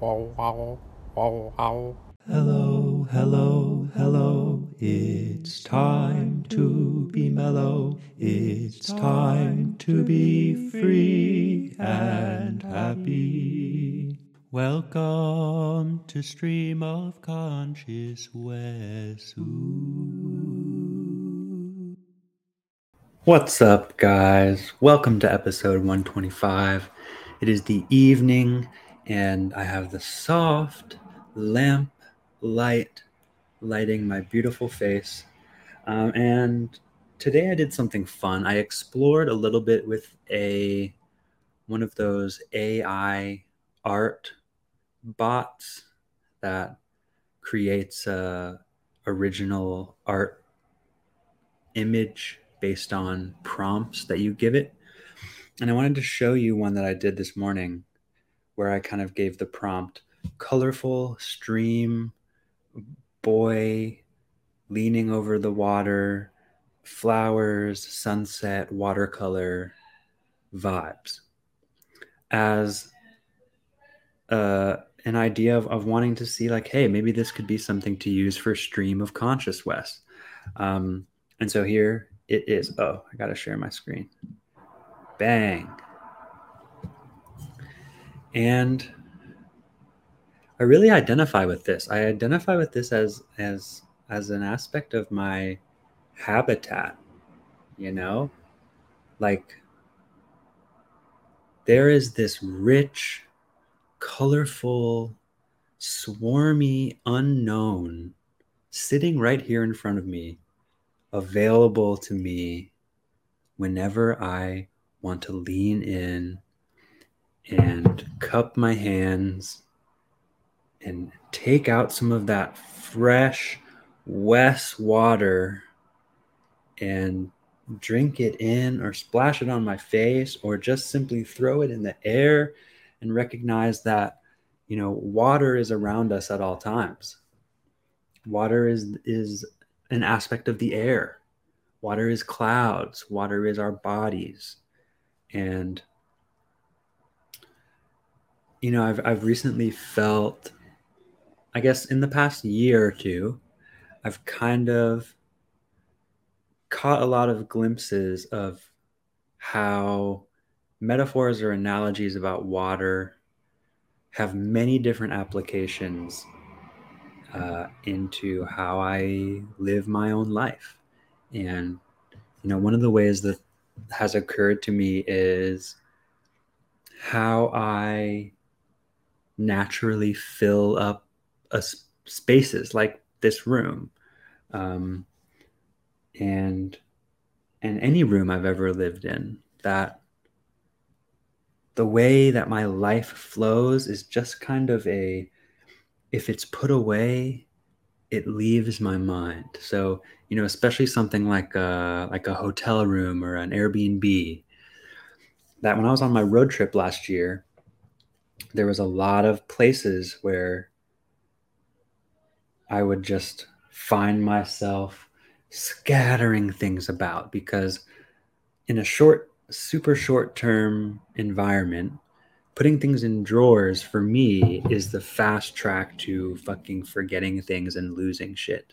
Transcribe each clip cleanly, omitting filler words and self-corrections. Hello, hello, hello, it's time to be mellow, it's time to be free and happy. Welcome to Stream of Conscious Wes. What's up, guys? Welcome to episode 125. It is the evening, and I have the soft lamp light lighting my beautiful face, and today I did something fun. I explored a little bit with one of those AI art bots that creates original art image based on prompts that you give it, and I wanted to show you one that I did this morning where I kind of gave the prompt colorful stream boy leaning over the water, flowers, sunset, watercolor vibes as an idea of wanting to see, like, hey, maybe this could be something to use for Stream of Conscious Wes. And so here it is. Oh, I got to share my screen. Bang. And I really identify with this. I identify with this as an aspect of my habitat, you know? Like, there is this rich, colorful, swarmy unknown sitting right here in front of me, available to me whenever I want to lean in and cup my hands and take out some of that fresh Wes water and drink it in or splash it on my face or just simply throw it in the air and recognize that, you know, water is around us at all times. Water is an aspect of the air. Water is clouds. Water is our bodies. And, you know, I've recently felt, I guess in the past year or two, I've kind of caught a lot of glimpses of how metaphors or analogies about water have many different applications into how I live my own life. And, you know, one of the ways that has occurred to me is how I naturally fill up spaces like this room, and any room I've ever lived in, that the way that my life flows is just kind of if it's put away, it leaves my mind. So, you know, especially something like a hotel room or an Airbnb, that when I was on my road trip last year, there was a lot of places where I would just find myself scattering things about, because in a super short-term environment, putting things in drawers for me is the fast track to fucking forgetting things and losing shit.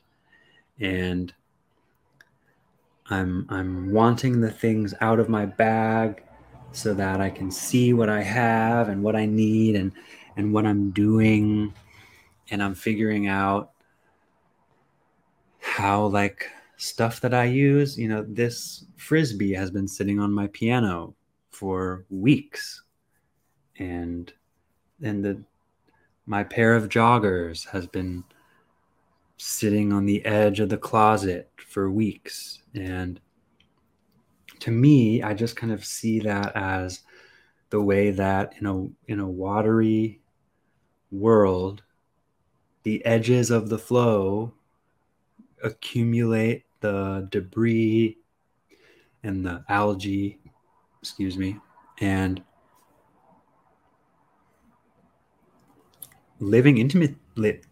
And I'm wanting the things out of my bag so that I can see what I have and what I need and what I'm doing. And I'm figuring out how, like, stuff that I use, you know, this Frisbee has been sitting on my piano for weeks. And my pair of joggers has been sitting on the edge of the closet for weeks. And to me, I just kind of see that as the way that in a watery world, the edges of the flow accumulate the debris and the algae, and living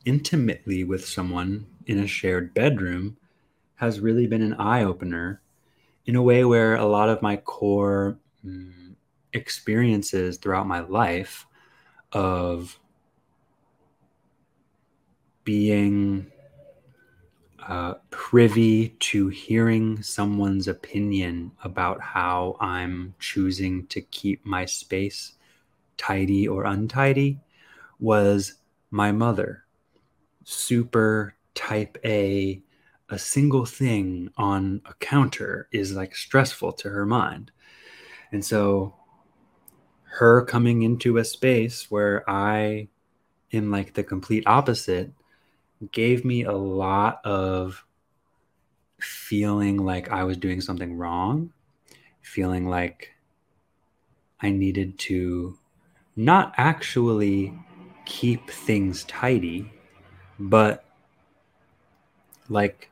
intimately with someone in a shared bedroom has really been an eye-opener in a way where a lot of my core experiences throughout my life of being privy to hearing someone's opinion about how I'm choosing to keep my space tidy or untidy was my mother. Super type a single thing on a counter is like stressful to her mind. And so her coming into a space where I am like the complete opposite gave me a lot of feeling like I was doing something wrong, feeling like I needed to not actually keep things tidy, but like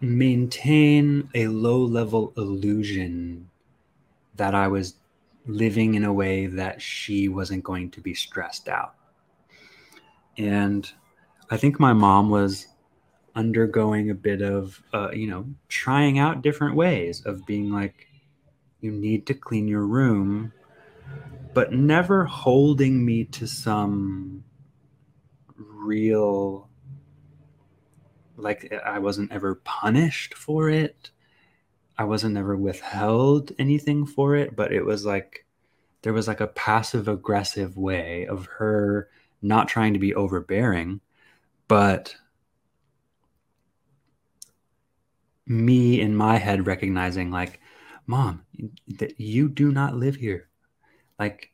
maintain a low-level illusion that I was living in a way that she wasn't going to be stressed out. And I think my mom was undergoing a bit of, trying out different ways of being like, you need to clean your room, but never holding me to some real, like I wasn't ever punished for it. I wasn't ever withheld anything for it, but it was like, there was like a passive aggressive way of her not trying to be overbearing, but me in my head recognizing like, Mom, that you do not live here. Like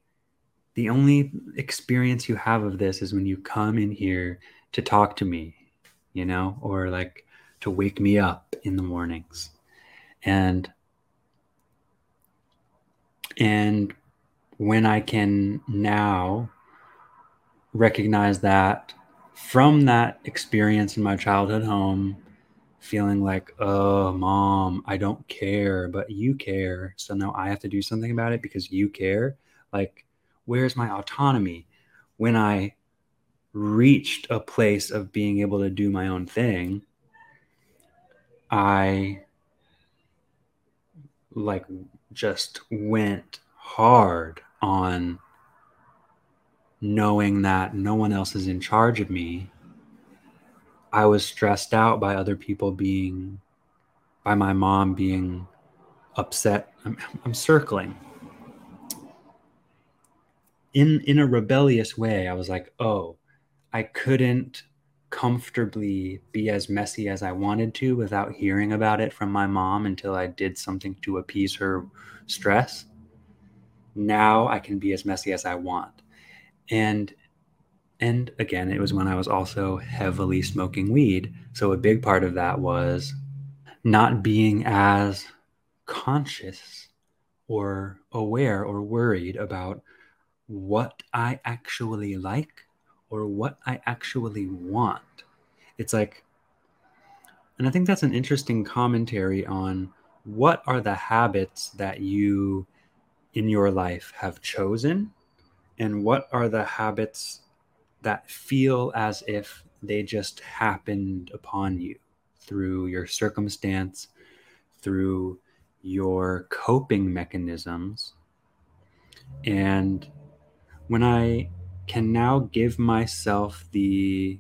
the only experience you have of this is when you come in here to talk to me, or like to wake me up in the mornings. And when I can now recognize that from that experience in my childhood home, feeling like, oh, Mom, I don't care, but you care. So now I have to do something about it because you care. Like, where's my autonomy? When I reached a place of being able to do my own thing, I like just went hard on knowing that no one else is in charge of me. I was stressed out by other people by my mom being upset. I'm circling. In a rebellious way, I was like, oh, I couldn't comfortably be as messy as I wanted to without hearing about it from my mom until I did something to appease her stress. Now I can be as messy as I want. And again, it was when I was also heavily smoking weed. So a big part of that was not being as conscious or aware or worried about what I actually like or what I actually want. It's like, and I think that's an interesting commentary on what are the habits that you in your life have chosen and what are the habits that feel as if they just happened upon you through your circumstance, through your coping mechanisms. And when I can now give myself the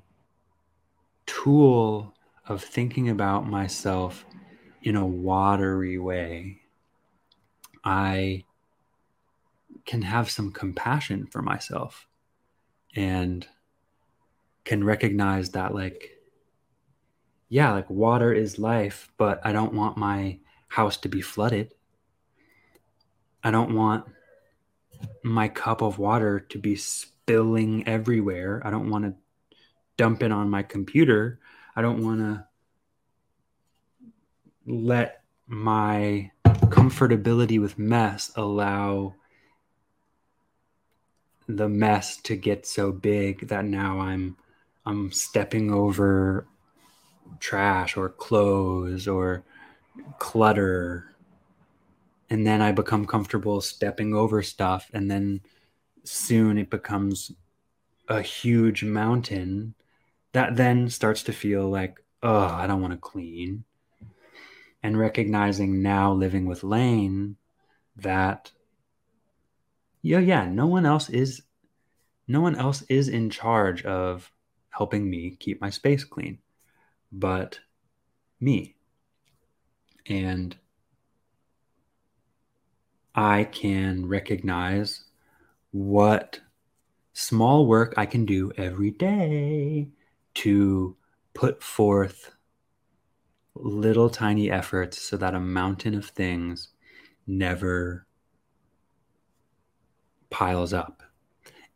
tool of thinking about myself in a watery way, I can have some compassion for myself and can recognize that like water is life, but I don't want my house to be flooded. I don't want my cup of water to be spilling everywhere. I don't want to dump it on my computer. I don't want to let my comfortability with mess allow the mess to get so big that now I'm stepping over trash or clothes or clutter. And then I become comfortable stepping over stuff. And then soon it becomes a huge mountain that then starts to feel like, oh, I don't want to clean. And recognizing now living with Lane that, no one else is no one else is in charge of helping me keep my space clean but me. And I can recognize what small work I can do every day to put forth little tiny efforts so that a mountain of things never piles up.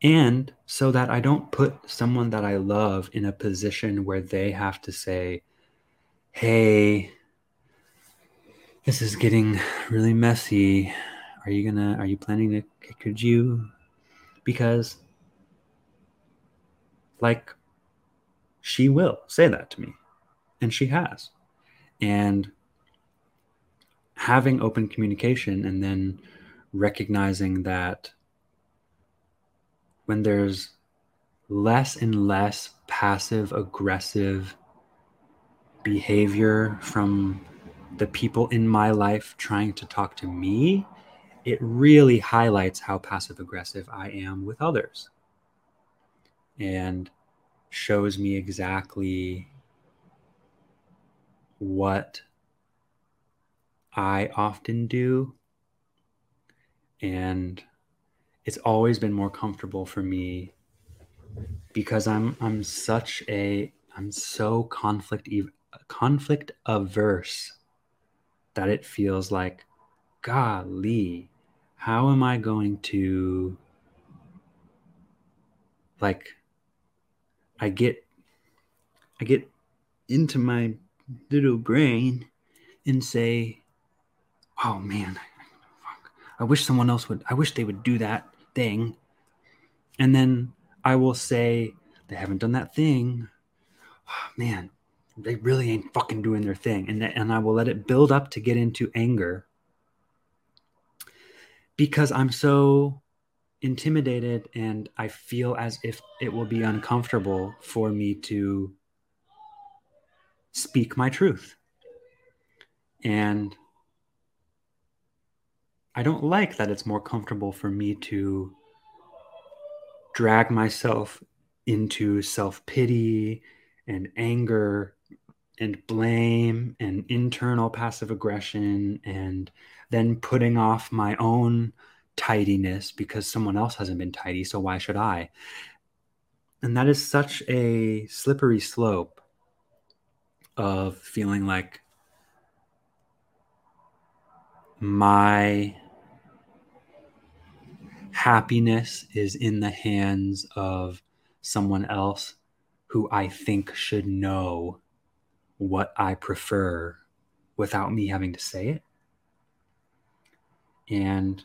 And so that I don't put someone that I love in a position where they have to say, hey, this is getting really messy. Are you planning to? Because like she will say that to me, and she has. And having open communication and then recognizing that when there's less and less passive aggressive behavior from the people in my life trying to talk to me, it really highlights how passive aggressive I am with others and shows me exactly what I often do. And it's always been more comfortable for me because I'm so conflict averse that it feels like, golly, how am I going to, like, I get into my little brain and say, oh man, fuck, I wish they would do that thing. And then I will say, they haven't done that thing. Oh man, they really ain't fucking doing their thing. And I will let it build up to get into anger because I'm so intimidated and I feel as if it will be uncomfortable for me to speak my truth. And I don't like that it's more comfortable for me to drag myself into self-pity and anger and blame and internal passive aggression and then putting off my own tidiness because someone else hasn't been tidy, so why should I? And that is such a slippery slope of feeling like my happiness is in the hands of someone else who I think should know what I prefer without me having to say it. And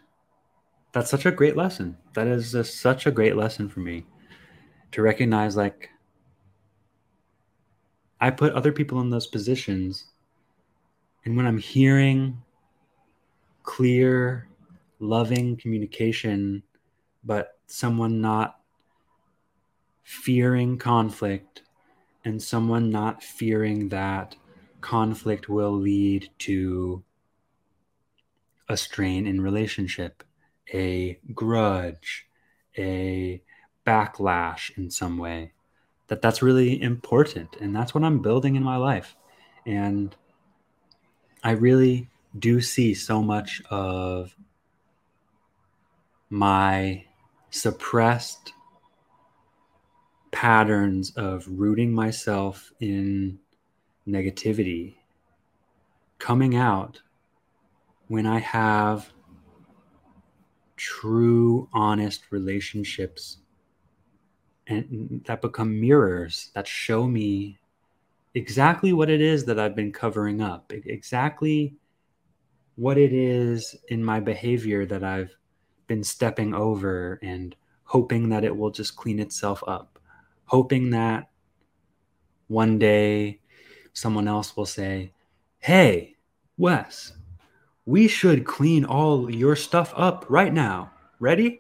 that's such a great lesson. That is such a great lesson for me to recognize, like, I put other people in those positions, and when I'm hearing clear, loving communication, but someone not fearing conflict and someone not fearing that conflict will lead to a strain in relationship, a grudge, a backlash in some way, that's really important. And that's what I'm building in my life. And I really do see so much of my suppressed patterns of rooting myself in negativity coming out when I have true, honest relationships and that become mirrors that show me exactly what it is that I've been covering up, exactly what it is in my behavior that I've been stepping over and hoping that it will just clean itself up, hoping that one day someone else will say, hey, Wes, we should clean all your stuff up right now. Ready?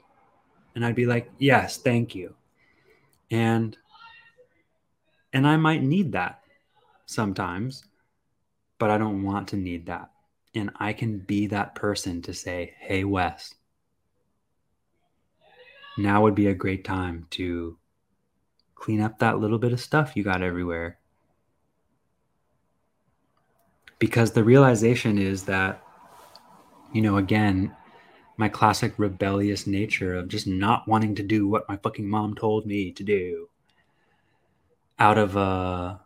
And I'd be like, yes, thank you. And I might need that sometimes, but I don't want to need that. And I can be that person to say, hey, Wes, now would be a great time to clean up that little bit of stuff you got everywhere. Because the realization is that, you know, again, my classic rebellious nature of just not wanting to do what my fucking mom told me to do out of a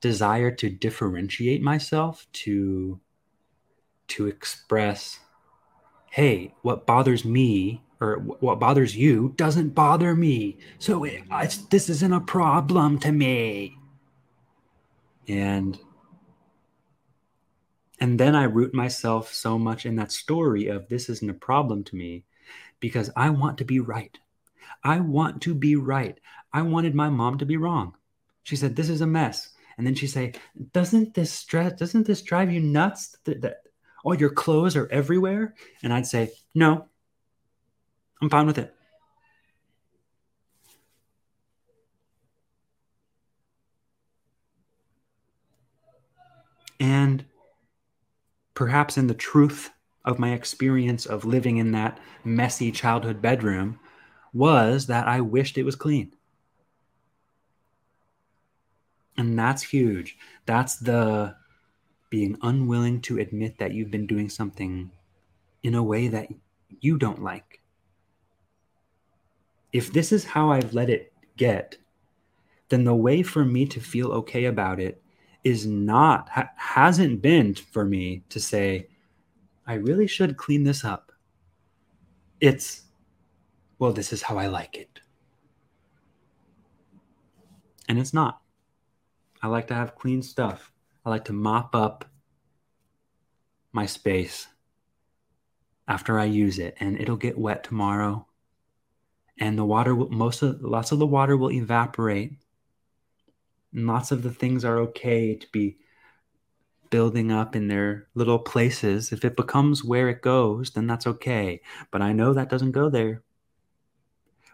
desire to differentiate myself, to express, hey, what bothers me or what bothers you doesn't bother me. So this isn't a problem to me. And then I root myself so much in that story of this isn't a problem to me because I want to be right. I want to be right. I wanted my mom to be wrong. She said, this is a mess. And then she said, doesn't this drive you nuts that all your clothes are everywhere? And I'd say, no, I'm fine with it. And perhaps in the truth of my experience of living in that messy childhood bedroom was that I wished it was clean. And that's huge. That's the being unwilling to admit that you've been doing something in a way that you don't like. If this is how I've let it get, then the way for me to feel okay about it is not, hasn't been for me to say, I really should clean this up. It's, well, this is how I like it. And it's not. I like to have clean stuff. I like to mop up my space after I use it, and it'll get wet tomorrow. And the water will, lots of the water will evaporate. And lots of the things are okay to be building up in their little places. If it becomes where it goes, then that's okay. But I know that doesn't go there.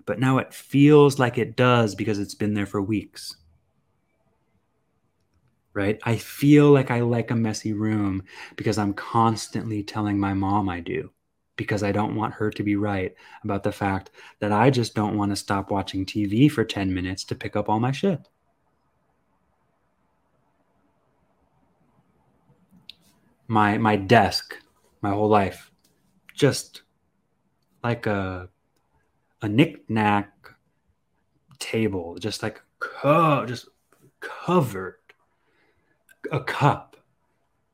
But now it feels like it does because it's been there for weeks. Right? I feel like I like a messy room because I'm constantly telling my mom I do. Because I don't want her to be right about the fact that I just don't want to stop watching TV for 10 minutes to pick up all my shit. My desk, my whole life, just like a knick-knack table, just like just covered. A cup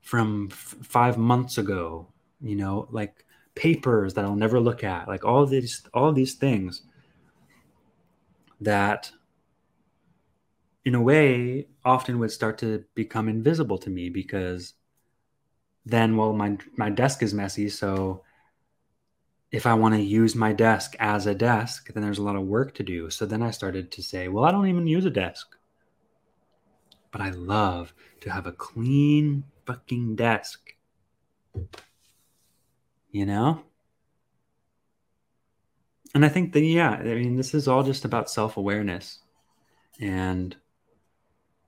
from 5 months ago, you know, like papers that I'll never look at, like all these things that in a way often would start to become invisible to me because then, well, my desk is messy. So if I want to use my desk as a desk, then there's a lot of work to do. So then I started to say, well, I don't even use a desk. But I love to have a clean fucking desk. You know? And I think that, yeah, I mean, this is all just about self-awareness and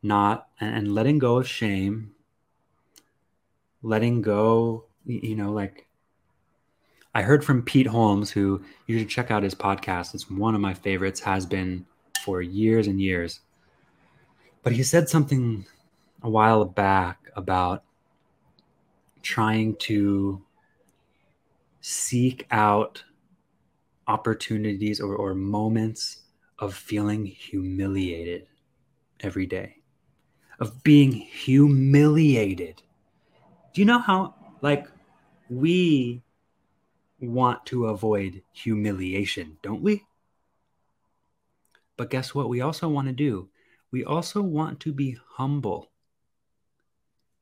letting go of shame, letting go, you know, like I heard from Pete Holmes, who you should check out his podcast. It's one of my favorites, has been for years and years. But he said something a while back about trying to seek out opportunities or moments of feeling humiliated every day, of being humiliated. Do you know how, like, we want to avoid humiliation, don't we? But guess what we also want to do? We also want to be humble.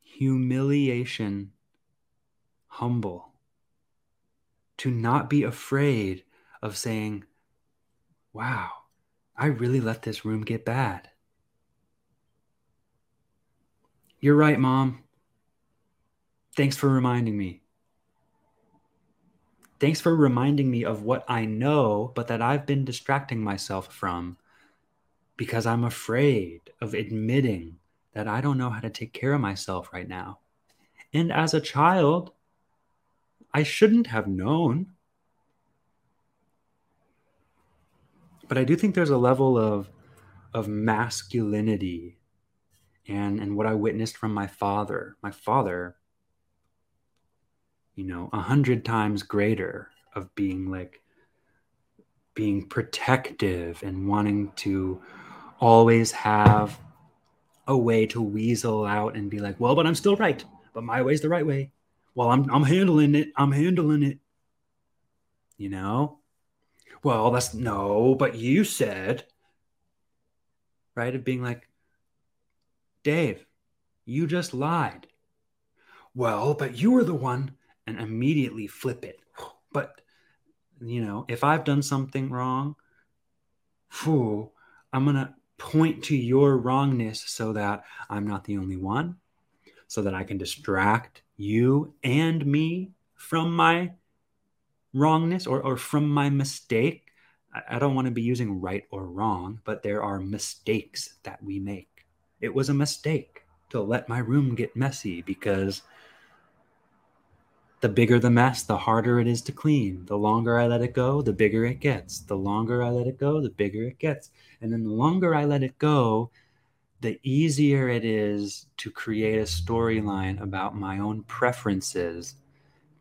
Humiliation, humble. To not be afraid of saying, wow, I really let this room get bad. You're right, Mom. Thanks for reminding me. Thanks for reminding me of what I know, but that I've been distracting myself from. Because I'm afraid of admitting that I don't know how to take care of myself right now. And as a child, I shouldn't have known. But I do think there's a level of masculinity and what I witnessed from my father. My father, you know, 100 times greater of being like, being protective and wanting to always have a way to weasel out and be like, well, but I'm still right. But my way's the right way. Well, I'm handling it. I'm handling it. You know? Well, that's no, but you said, right? Of being like, Dave, you just lied. Well, but you were the one, and immediately flip it. But, you know, if I've done something wrong, I'm going to point to your wrongness so that I'm not the only one, so that I can distract you and me from my wrongness or from my mistake. I don't want to be using right or wrong, but there are mistakes that we make. It was a mistake to let my room get messy because the bigger the mess, the harder it is to clean. The longer I let it go, the bigger it gets. The longer I let it go, the bigger it gets. And then the longer I let it go, the easier it is to create a storyline about my own preferences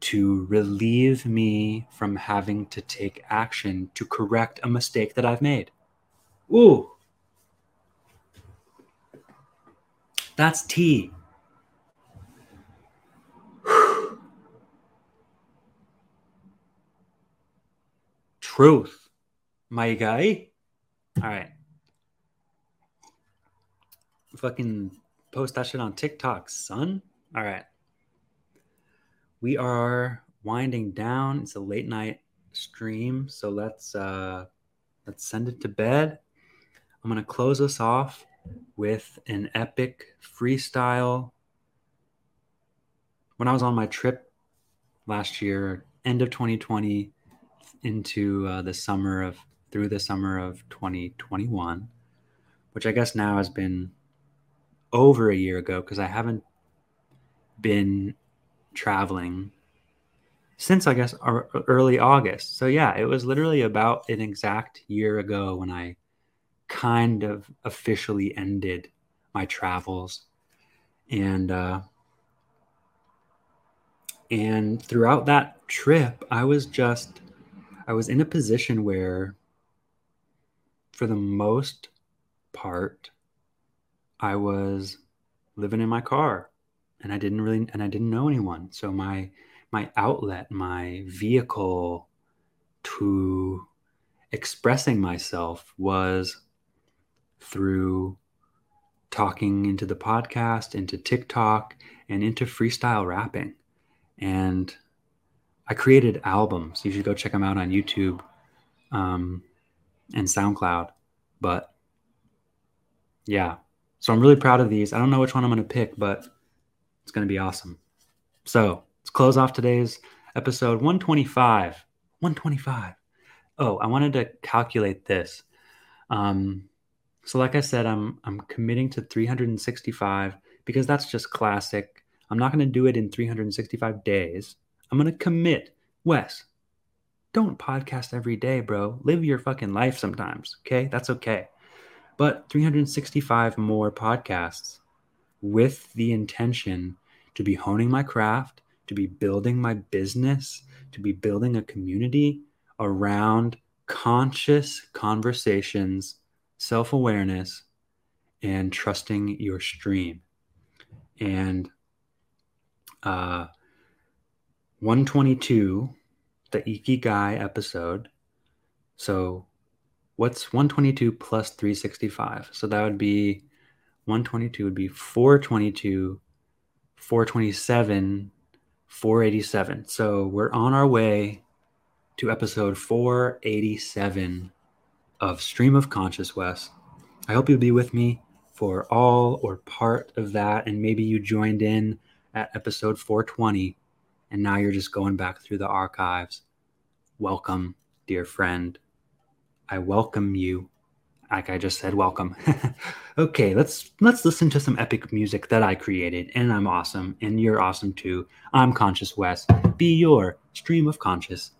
to relieve me from having to take action to correct a mistake that I've made. Ooh. That's tea. Truth, my guy. All right. Fucking post that shit on TikTok, son. All right. We are winding down. It's a late night stream, so let's send it to bed. I'm going to close us off with an epic freestyle. When I was on my trip last year, end of 2020 into the summer of 2021, which I guess now has been over a year ago because I haven't been traveling since, I guess, early August. So yeah, it was literally about an exact year ago when I kind of officially ended my travels. And throughout that trip, I was in a position where, for the most part, I was living in my car and I didn't know anyone. So my outlet, my vehicle to expressing myself was through talking into the podcast, into TikTok, and into freestyle rapping. And I created albums. You should go check them out on YouTube and SoundCloud. But yeah, so I'm really proud of these. I don't know which one I'm going to pick, but it's going to be awesome. So let's close off today's episode 125. 125. Oh, I wanted to calculate this. So like I said, I'm committing to 365 because that's just classic. I'm not going to do it in 365 days. I'm going to commit. Wes, don't podcast every day, bro. Live your fucking life sometimes, okay? That's okay. But 365 more podcasts with the intention to be honing my craft, to be building my business, to be building a community around conscious conversations, self-awareness, and trusting your stream. And 122, the Ikigai episode. So what's 122 plus 365? So that would be 122 would be 422, 427, 487. So we're on our way to episode 487 of Stream of Conscious Wes. I hope you'll be with me for all or part of that, and maybe you joined in at episode 420, and now you're just going back through the archives. Welcome, dear friend. I welcome you. Like I just said, welcome. Okay, let's listen to some epic music that I created, and I'm awesome, and you're awesome too. I'm Conscious Wes. Be your Stream of Conscious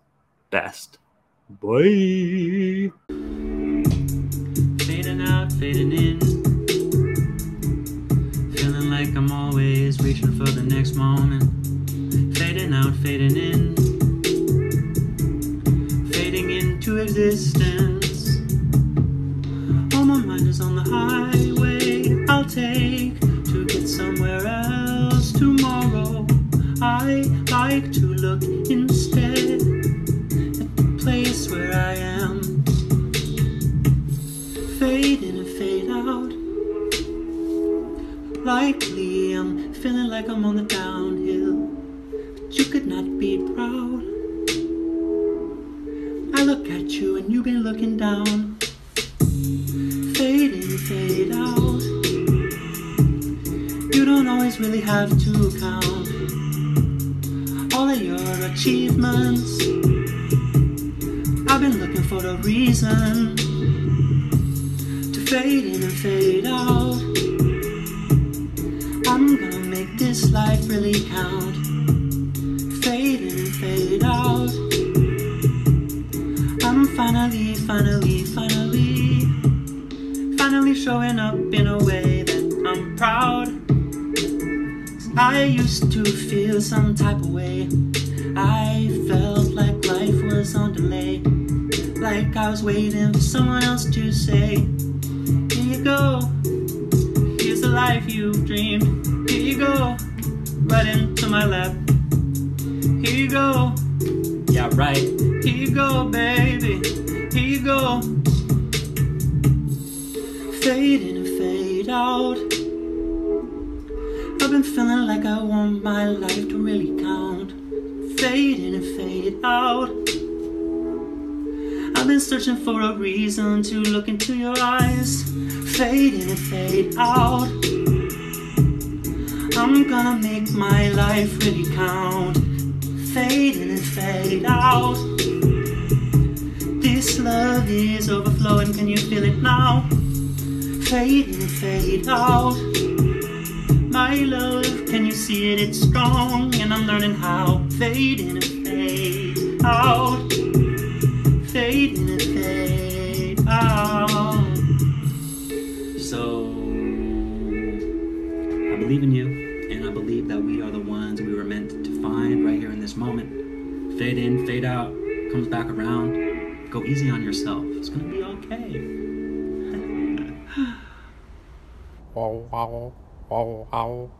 Best. Bye. always reaching for the next moment. Fading out, fading in, fading into existence. All my mind is on the highway I'll take to get somewhere else tomorrow. I like to look instead at the place where I am. Fade in and fade out. Likely I'm feeling like I'm on the downhill, but you could not be proud. I look at you and you've been looking down. Fade in, fade out. You don't always really have to count all of your achievements. I've been looking for the reason to fade in and fade out. I'm gonna make this life really count. Fade in, fade out. I'm finally showing up in a way that I'm proud. I used to feel some type of way. I felt like life was on delay, like I was waiting for someone else to say, here you go, here's the life you've dreamed. Here you go, right into my lap. Here you go, yeah right. Here you go, baby. Here you go. Fade in and fade out. I've been feeling like I want my life to really count. Fade in and fade out. I've been searching for a reason to look into your eyes. Fade in and fade out. I'm gonna make my life really count. Fade in and fade out. This love is overflowing, can you feel it now? Fade in and fade out. My love, can you see it? It's strong and I'm learning how. Fade in and fade out. Fade in and fade out. So, I believe in you. That we are the ones we were meant to find right here in this moment. Fade in, fade out, comes back around. Go easy on yourself. It's gonna be okay. Wow, wow, wow, wow.